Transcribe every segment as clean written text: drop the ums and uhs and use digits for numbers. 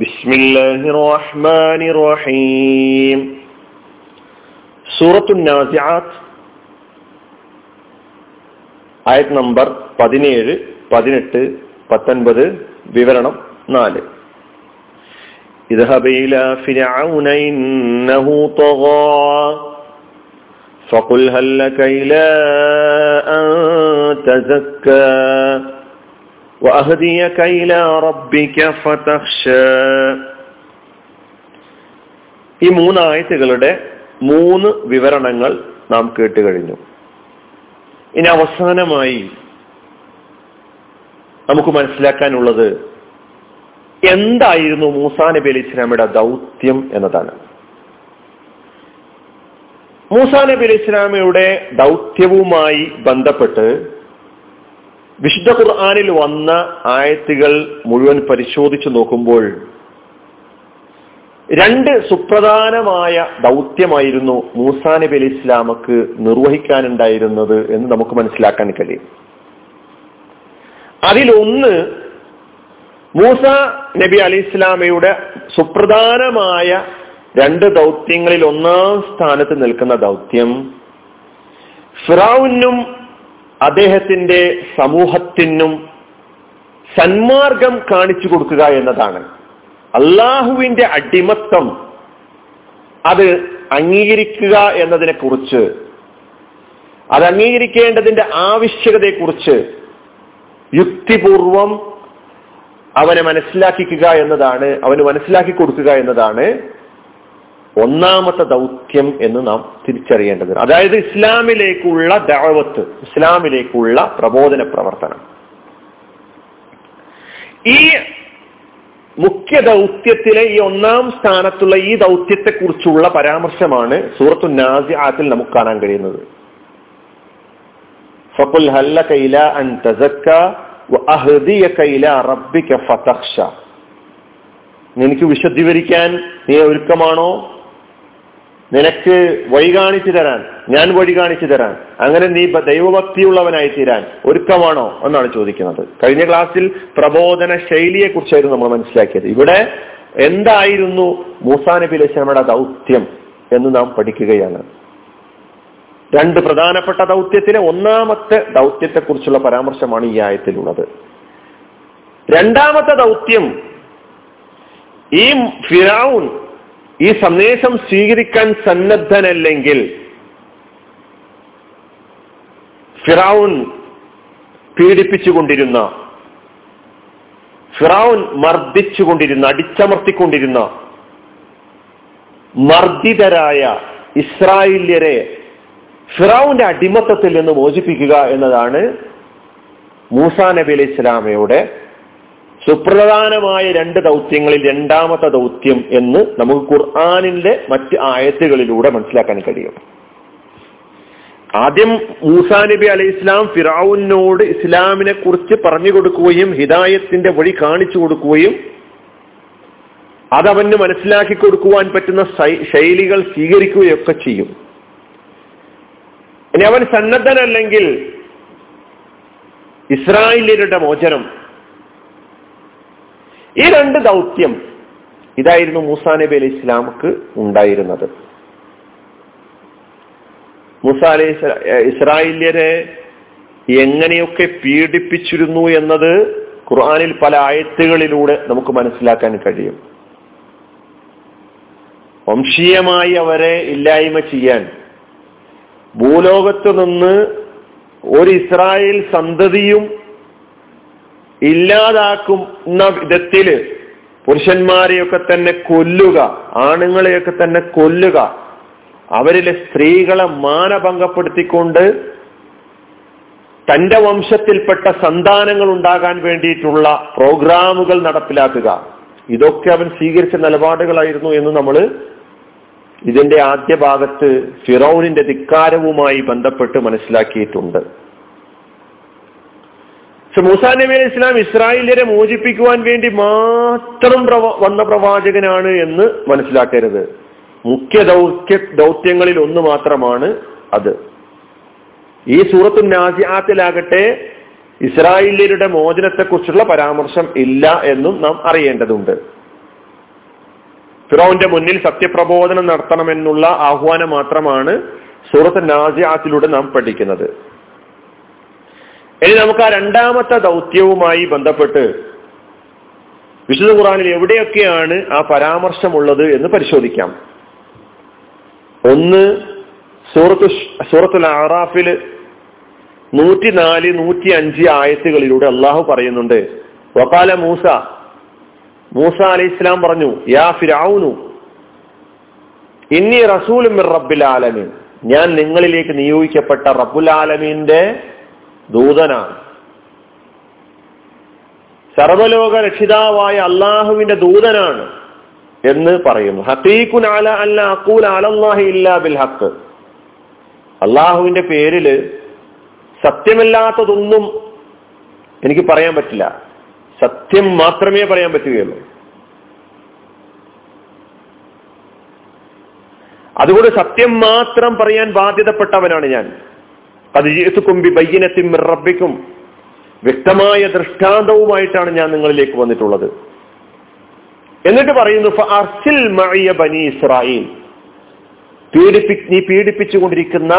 ബിസ്മില്ലാഹിർ റഹ്മാനിർ റഹീം. സൂറത്തുൻ നാസിആത്ത് ആയത് നമ്പർ 17, 18, 19, വിവരണം 4. اذهب إلى فرعون إنه طغى فقل هل لك إلى أن تزكى وأهديك إلى ربك فتخشى. ഈ മൂന്ന് ആയത്തുകളുടെ മൂന്ന് വിവരണങ്ങൾ നാം കേട്ട് കഴിഞ്ഞു. ഇനി അവസാനമായി നമുക്ക് മനസ്സിലാക്കാനുള്ളത് എന്തായിരുന്നു മൂസാ നബി അലൈഹി ഇസ്ലാമിയുടെ ദൗത്യം എന്നതാണ്. മൂസാ നബി അലൈഹി ഇസ്ലാമിയുടെ ദൗത്യവുമായി ബന്ധപ്പെട്ട് വിശുദ്ധ ഖുർആനിൽ വന്ന ആയത്തുകൾ മുഴുവൻ പരിശോധിച്ചു നോക്കുമ്പോൾ രണ്ട് സുപ്രധാനമായ ദൗത്യമായിരുന്നു മൂസാ നബി അലൈഹി ഇസ്ലാമക്ക് നിർവഹിക്കാനുണ്ടായിരുന്നത് എന്ന് നമുക്ക് മനസ്സിലാക്കാൻ കഴിയും. അതിലൊന്ന്, മൂസാ നബി അലൈഹി ഇസ്ലാമയുടെ സുപ്രധാനമായ രണ്ട് ദൗത്യങ്ങളിൽ ഒന്നാം സ്ഥാനത്ത് നിൽക്കുന്ന ദൗത്യം ഫിറഔനും അദ്ദേഹത്തിന്റെ സമൂഹത്തിനും സന്മാർഗം കാണിച്ചു കൊടുക്കുക എന്നതാണ്. അള്ളാഹുവിന്റെ അടിമത്തം അത് അംഗീകരിക്കുക എന്നതിനെ കുറിച്ച്, അത് അംഗീകരിക്കേണ്ടതിന്റെ ആവശ്യകതയെക്കുറിച്ച് യുക്തിപൂർവം അവന് മനസ്സിലാക്കി കൊടുക്കുക എന്നതാണ് ഒന്നാമത്തെ ദൗത്യം എന്ന് നാം തിരിച്ചറിയേണ്ടത്. അതായത് ഇസ്ലാമിലേക്കുള്ള ദഅവത്ത്, ഇസ്ലാമിലേക്കുള്ള പ്രബോധന പ്രവർത്തനം. ഈ മുഖ്യ ദൗത്യത്തിലെ ഈ ഒന്നാം സ്ഥാനത്തുള്ള ഈ ദൗത്യത്തെ കുറിച്ചുള്ള പരാമർശമാണ് സൂറത്തു നാസിആത്തിൽ നമുക്ക് കാണാൻ കഴിയുന്നത്. ഫഖുൽ ഹല്ലക ഇലാ അൻ തസക്ക വഅഹദിയക ഇലാ റബ്ബിക ഫതഖ്ശ. നിനക്ക് വിശദീകരിക്കാൻ നീ ഒരുക്കമാണോ? നിനക്ക് വഴി കാണിച്ചു തരാൻ ഞാൻ അങ്ങനെ നീ ദൈവഭക്തിയുള്ളവനായി തീരാൻ ഒരുക്കമാണോ എന്നാണ് ചോദിക്കുന്നത്. കഴിഞ്ഞ ക്ലാസ്സിൽ പ്രബോധന ശൈലിയെ കുറിച്ചായിരുന്നു നമ്മൾ മനസ്സിലാക്കിയത്. ഇവിടെ എന്തായിരുന്നു മൂസാ നബി അലൈഹി ഇസ്ലാമിയുടെ ദൗത്യം എന്ന് നാം പഠിക്കുകയാണ്. രണ്ട് പ്രധാനപ്പെട്ട ദൗത്യത്തിലെ ഒന്നാമത്തെ ദൗത്യത്തെ കുറിച്ചുള്ള പരാമർശമാണ് ഈ ആയത്തിലുള്ളത്. രണ്ടാമത്തെ ദൗത്യം, ഈ ഫിറഔൻ ഈ സന്ദേശം സ്വീകരിക്കാൻ സന്നദ്ധനല്ലെങ്കിൽ, ഫിറഔൻ പീഡിപ്പിച്ചുകൊണ്ടിരുന്ന, ഫിറഔൻ മർദ്ദിച്ചുകൊണ്ടിരുന്ന, അടിച്ചമർത്തിക്കൊണ്ടിരുന്ന മർദ്ദിതരായ ഇസ്രായേല്യരെ ഫിറൗന്റെ അടിമത്തത്തിൽ നിന്ന് മോചിപ്പിക്കുക എന്നതാണ് മൂസാ നബി അലൈഹി ഇസ്ലാമയുടെ സുപ്രധാനമായ രണ്ട് ദൗത്യങ്ങളിൽ രണ്ടാമത്തെ ദൗത്യം എന്ന് നമുക്ക് ഖുർആനിലെ മറ്റ് ആയത്തുകളിലൂടെ മനസ്സിലാക്കാൻ കഴിയും. ആദ്യം മൂസാ നബി അലൈഹി ഇസ്ലാം ഫിറൗനോട് ഇസ്ലാമിനെ കുറിച്ച് പറഞ്ഞു കൊടുക്കുകയും ഹിദായത്തിന്റെ വഴി കാണിച്ചു കൊടുക്കുകയും അതവന് മനസ്സിലാക്കി കൊടുക്കുവാൻ പറ്റുന്ന ശൈലികൾ സ്വീകരിക്കുകയൊക്കെ ചെയ്യും. ഇനി അവൻ സന്നദ്ധനല്ലെങ്കിൽ ഇസ്രായേലിയരുടെ മോചനം. ഈ രണ്ട് ദൗത്യം ഇതായിരുന്നു മൂസാ നബി അലൈഹി ഇസ്ലാമിക്ക് ഉണ്ടായിരുന്നത്. ഇസ്രായേലിയരെ എങ്ങനെയൊക്കെ പീഡിപ്പിച്ചിരുന്നു എന്നത് ഖുർആനിൽ പല ആയത്തുകളിലൂടെ നമുക്ക് മനസ്സിലാക്കാൻ കഴിയും. വംശീയമായി അവരെ ഇല്ലായ്മ ചെയ്യാൻ, ഭൂലോകത്ത് നിന്ന് ഒരു ഇസ്രായേൽ സന്തതിയും ഇല്ലാതാക്കുന്ന വിധത്തില് പുരുഷന്മാരെയൊക്കെ തന്നെ കൊല്ലുക, ആണുങ്ങളെയൊക്കെ തന്നെ കൊല്ലുക, അവരിലെ സ്ത്രീകളെ മാനഭംഗപ്പെടുത്തിക്കൊണ്ട് തന്റെ വംശത്തിൽപ്പെട്ട സന്താനങ്ങൾ ഉണ്ടാകാൻ വേണ്ടിയിട്ടുള്ള പ്രോഗ്രാമുകൾ നടപ്പിലാക്കുക, ഇതൊക്കെ അവൻ സ്വീകരിച്ച നിലപാടുകളായിരുന്നു എന്ന് നമ്മൾ ഇതിന്റെ ആദ്യ ഭാഗത്ത് ഫിറൗനിന്റെ ധിക്കാരവുമായി ബന്ധപ്പെട്ട് മനസ്സിലാക്കിയിട്ടുണ്ട്. പക്ഷെ മൂസാ നബി അലൈഹി ഇസ്ലാം ഇസ്രായേലിയരെ മോചിപ്പിക്കുവാൻ വേണ്ടി മാത്രം വന്ന പ്രവാചകനാണ് എന്ന് മനസ്സിലാക്കരുത്. മുഖ്യ ദൗത്യങ്ങളിൽ ഒന്ന് മാത്രമാണ് അത്. ഈ സൂറത്തുൻ നാസിആത്തിലാകട്ടെ ഇസ്രായേലിയരുടെ മോചനത്തെക്കുറിച്ചുള്ള പരാമർശം ഇല്ല എന്നും നാം അറിയേണ്ടതുണ്ട്. ഫിറോന്റെ മുന്നിൽ സത്യപ്രബോധനം നടത്തണമെന്നുള്ള ആഹ്വാനം മാത്രമാണ് സൂറത്ത് നാസിആത്തിലൂടെ നാം പഠിക്കുന്നത്. ഇനി നമുക്ക് ആ രണ്ടാമത്തെ ദൗത്യവുമായി ബന്ധപ്പെട്ട് വിശുദ്ധ ഖുർആനിൽ എവിടെയൊക്കെയാണ് ആ പരാമർശമുള്ളത് എന്ന് പരിശോധിക്കാം. ഒന്ന്, സൂറത്തുൽ അറാഫിൽ 104, 105 ആയത്തുകളിലൂടെ അള്ളാഹു പറയുന്നുണ്ട്, വഖാല മൂസ അലൈഹി ഇസ്ലാം പറഞ്ഞു, യാ ഫിറഔനു ഇന്നി റസൂലുൻ മിർ റബ്ബിൽ ആലമീൻ, ഞാൻ നിങ്ങളിലേക്ക് നിയോഗിക്കപ്പെട്ട റബ്ബുൽ ആലമീന്റെ ദൂതനാണ്. സർവലോക രക്ഷിതാവായ അള്ളാഹുവിന്റെ ദൂതനാണ് എന്ന് പറയുന്നു. ഹഖീഖുൻ അലാ അല്ലാ അഖൂല അലല്ലാഹി ഇല്ലാ ബിൽ ഹഖ്, അള്ളാഹുവിന്റെ പേരില് സത്യമല്ലാത്തതൊന്നും എനിക്ക് പറയാൻ പറ്റില്ല, സത്യം മാത്രമേ പറയാൻ പറ്റുകയുള്ളൂ. അതുകൊണ്ട് സത്യം മാത്രം പറയാൻ ബാധ്യതപ്പെട്ടവനാണ് ഞാൻ. ഖദ് ജീഅതുകും ബിബയ്യിനത്തിൻ മിർ റബ്ബിക്കും, വ്യക്തമായ ദൃഷ്ടാന്തവുമായിട്ടാണ് ഞാൻ നിങ്ങളിലേക്ക് വന്നിട്ടുള്ളത്. എന്നിട്ട് പറയുന്നു, ഫഅർസിൽ മഇയ ബനി ഇസ്രായീൽ, നീ പീഡിപ്പിച്ചുകൊണ്ടിരിക്കുന്ന,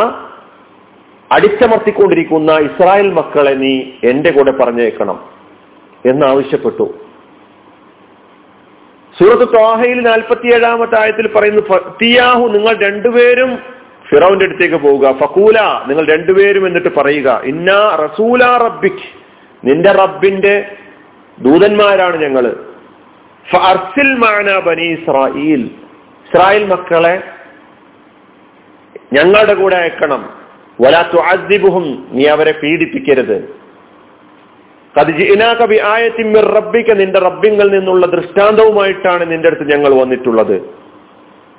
അടിച്ചമർത്തിക്കൊണ്ടിരിക്കുന്ന ഇസ്രായേൽ മക്കളെ നീ എന്റെ കൂടെ പറഞ്ഞേക്കണം എന്നാവശ്യപ്പെട്ടു. സൂറത്ത് ത്വാഹയിൽ 47-ാമത്തെ ആയത്തിൽ പറയുന്നു, ഫതിയാഹു, നിങ്ങൾ രണ്ടുപേരും ഫിറൗന്റെ അടുത്തേക്ക് പോവുക, ഫഖൂല, നിങ്ങൾ രണ്ടുപേരും എന്നിട്ട് പറയുക, ഇന്നാ റസൂല റബ്ബിക്, നിന്റെ റബ്ബിന്റെ ദൂതന്മാരാണ് ഞങ്ങള്, ഫഅർസിൽ മഅനാ ബനി ഇസ്രായീൽ, ഇസ്രായേൽ മക്കളെ ഞങ്ങളുടെ കൂടെ അയക്കണം, വലാ തുഅദ്ദിബുഹും, നീ അവരെ പീഡിപ്പിക്കരുത്, ഖദ് ജിഇനാക ബിആയത്തിൻ മിർ റബ്ബിക, നിന്റെ റബ്ബിങ്കൽ നിന്നുള്ള ദൃഷ്ടാന്തവുമായിട്ടാണ് നിന്റെ അടുത്ത് ഞങ്ങൾ വന്നിട്ടുള്ളത്,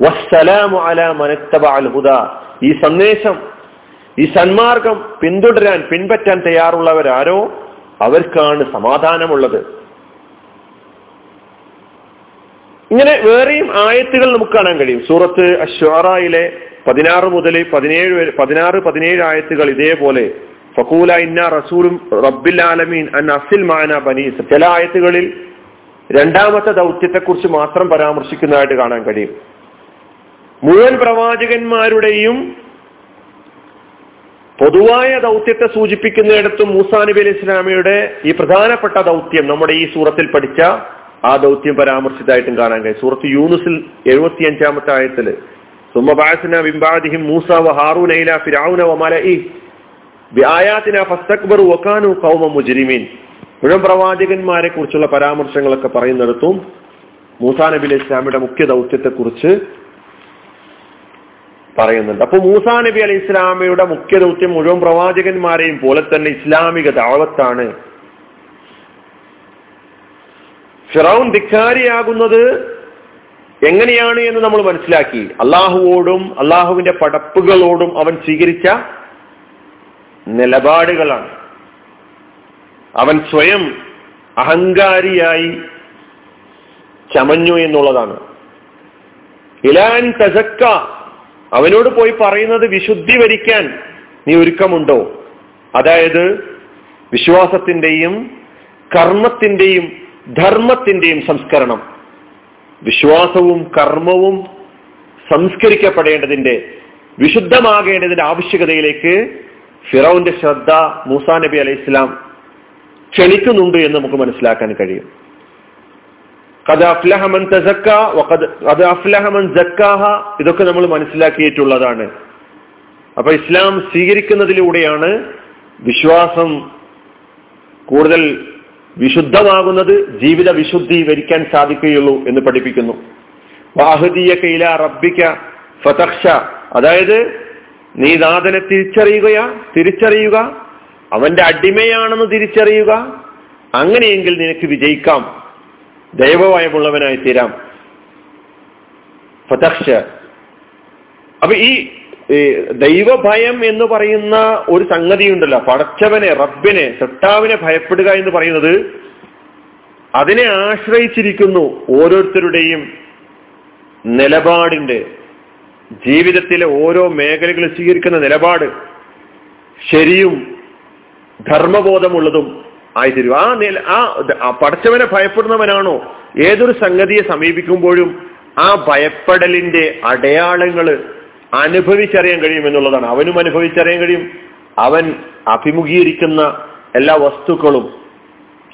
വസ്സലാമു അലാ മൻതബഅൽ ഹുദാ, ഈ സന്ദേശം, ഈ സന്മാർഗം പിന്തുടരാൻ, പിൻപറ്റാൻ തയ്യാറുള്ളവരാരോ അവർക്കാണ് സമാധാനമുള്ളത്. ഇങ്ങനെ വേറെയും ആയത്തുകൾ നമുക്ക് കാണാൻ കഴിയും. സൂറത്ത് അശ്ശുഅറായിലെ 16 മുതൽ 17 ആയത്തുകൾ ഇതേപോലെ ഫഖൂല ഇന്ന റസൂലും റബ്ബിൽ ആലമീൻ അൻ അസിൽ മഅനാ ബനി ഇസ്രായീൽ, ചില ആയത്തുകളിൽ രണ്ടാമത്തെ ദൗത്യത്തെക്കുറിച്ച് മാത്രം പരാമർശിക്കുന്നതായിട്ട് കാണാൻ കഴിയും. മുഴുവൻ പ്രവാചകന്മാരുടെയും പൊതുവായ ദൗത്യത്തെ സൂചിപ്പിക്കുന്നിടത്തും മൂസാ നബി അലൈഹി ഇസ്ലാമിയുടെ ഈ പ്രധാനപ്പെട്ട ദൗത്യം, നമ്മുടെ ഈ സൂറത്തിൽ പഠിച്ച ആ ദൗത്യം പരാമർശിച്ചതായിട്ടും കാണാൻ കഴിയും. സൂറത്ത് യൂനുസിൽ 75-ാമത്തെ ആയത്തില് ثم بعثنا من بعدهم موسى وهارون إلى فرعون وملئه بآياتنا فاستكبروا وكانوا قوما مجرمين. മുഴുവൻ പ്രവാചകന്മാരെ കുറിച്ചുള്ള പരാമർശങ്ങളൊക്കെ പറയുന്നിടത്തും മൂസാ നബി അലൈഹി ഇസ്ലാമിയുടെ മുഖ്യ ദൗത്യത്തെ കുറിച്ച് പറയുന്നുണ്ട്. അപ്പൊ മൂസാ നബി അലൈഹി ഇസ്ലാമിയുടെ മുഖ്യ ദൗത്യം മുഴുവൻ പ്രവാചകന്മാരെയും പോലെ തന്നെ ഇസ്ലാമിക ദഅവത്താണ്. ഫിറൗൻ ധിക്കാരിയാകുന്നത് എങ്ങനെയാണ് എന്ന് നമ്മൾ മനസ്സിലാക്കി. അള്ളാഹുവോടും അള്ളാഹുവിന്റെ പടപ്പുകളോടും അവൻ സ്വീകരിച്ച നിലപാടുകളാണ്. അവൻ സ്വയം അഹങ്കാരിയായി ചമഞ്ഞു എന്നുള്ളതാണ്. ഇലാൻ തസക്ക, അവനോട് പോയി പറയുന്നത് വിശുദ്ധി വരിക്കാൻ നീ ഒരുക്കമുണ്ടോ, അതായത് വിശ്വാസത്തിന്റെയും കർമ്മത്തിന്റെയും ധർമ്മത്തിന്റെയും സംസ്കരണം, വിശ്വാസവും കർമ്മവും സംസ്കരിക്കപ്പെടേണ്ടതിന്റെ, വിശുദ്ധമാകേണ്ടതിന്റെ ആവശ്യകതയിലേക്ക് ഫിറൗന്റെ ശ്രദ്ധ മൂസാ നബി അലൈഹി ഇസ്ലാം ക്ഷണിക്കുന്നുണ്ട് എന്ന് നമുക്ക് മനസ്സിലാക്കാൻ കഴിയും. ഖദ് അഫ്ലഹ മൻ തസക്ക വഖദ് അഫ്ലഹ മൻ സക്കാഹ, ഇതൊക്കെ നമ്മൾ മനസ്സിലാക്കിയിട്ടുള്ളതാണ്. അപ്പൊ ഇസ്ലാം സ്വീകരിക്കുന്നതിലൂടെയാണ് വിശ്വാസം കൂടുതൽ വിശുദ്ധമാകുന്നത്, ജീവിത വിശുദ്ധി വരിക്കാൻ സാധിക്കുകയുള്ളൂ എന്ന് പഠിപ്പിക്കുന്നു. വഅഹദിയക ഇലാ റബ്ബിക ഫതഖ്ശ, അതായത് നീ നാഥനെ തിരിച്ചറിയുക, അവന്റെ അടിമയാണെന്ന് തിരിച്ചറിയുക, അങ്ങനെയെങ്കിൽ നിനക്ക് വിജയിക്കാം, ദൈവഭയമുള്ളവനായി തീരാം, ഫതഖ്ശ. അപ്പൊ ഈ ദൈവഭയം എന്ന് പറയുന്ന ഒരു സംഗതി ഉണ്ടല്ലോ, പടച്ചവനെ, റബ്ബിനെ, സൃഷ്ടാവിനെ ഭയപ്പെടുക എന്ന് പറയുന്നത് അതിനെ ആശ്രയിച്ചിരിക്കുന്നു ഓരോരുത്തരുടെയും നിലപാടിന്റെ, ജീവിതത്തിലെ ഓരോ മേഖലകളിൽ സ്വീകരിക്കുന്ന നിലപാട് ശരിയും ധർമ്മബോധമുള്ളതും ആയിത്തീരും. ആ പടച്ചവനെ ഭയപ്പെടുന്നവനാണോ ഏതൊരു സംഗതിയെ സമീപിക്കുമ്പോഴും ആ ഭയപ്പെടലിന്റെ അടയാളങ്ങൾ അനുഭവിച്ചറിയാൻ കഴിയും എന്നുള്ളതാണ്. അവനും അനുഭവിച്ചറിയാൻ കഴിയും, അവൻ അഭിമുഖീകരിക്കുന്ന എല്ലാ വസ്തുക്കളും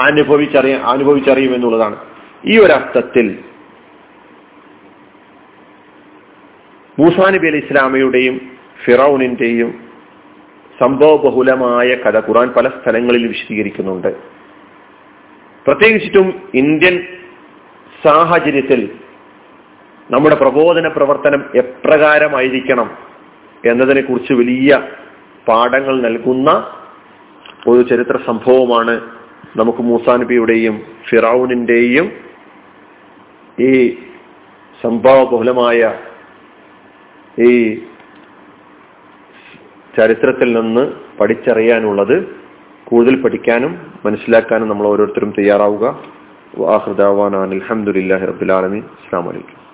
അനുഭവിച്ചറിയും എന്നുള്ളതാണ്. ഈ ഒരർത്ഥത്തിൽ മൂസാ നബി അലൈഹി ഇസ്ലാമയുടെയും ഫിറൌനിന്റെയും സംഭവബഹുലമായ കഥ ഖുർആൻ പല സ്ഥലങ്ങളിൽ വിശദീകരിക്കുന്നുണ്ട്. പ്രത്യേകിച്ചിട്ടും ഇന്ത്യൻ സാഹചര്യത്തിൽ നമ്മുടെ പ്രബോധന പ്രവർത്തനം എപ്രകാരമായിരിക്കണം എന്നതിനെ കുറിച്ച് വലിയ പാഠങ്ങൾ നൽകുന്ന ഒരു ചരിത്ര സംഭവമാണ് നമുക്ക് മൂസാ നബിയുടെയും ഫിറൌനിന്റെയും ഈ സംഭവബഹുലമായ ഈ ചരിത്രത്തിൽ നിന്ന് പഠിച്ചറിയാനുള്ളത്. കൂടുതൽ പഠിക്കാനും മനസ്സിലാക്കാനും നമ്മൾ ഓരോരുത്തരും തയ്യാറാവുക. വആഖിറു ദഅ്വാനാ അൽഹംദുലില്ലാഹി റബ്ബിൽ ആലമീൻ. അസ്സലാമു അലൈക്കും.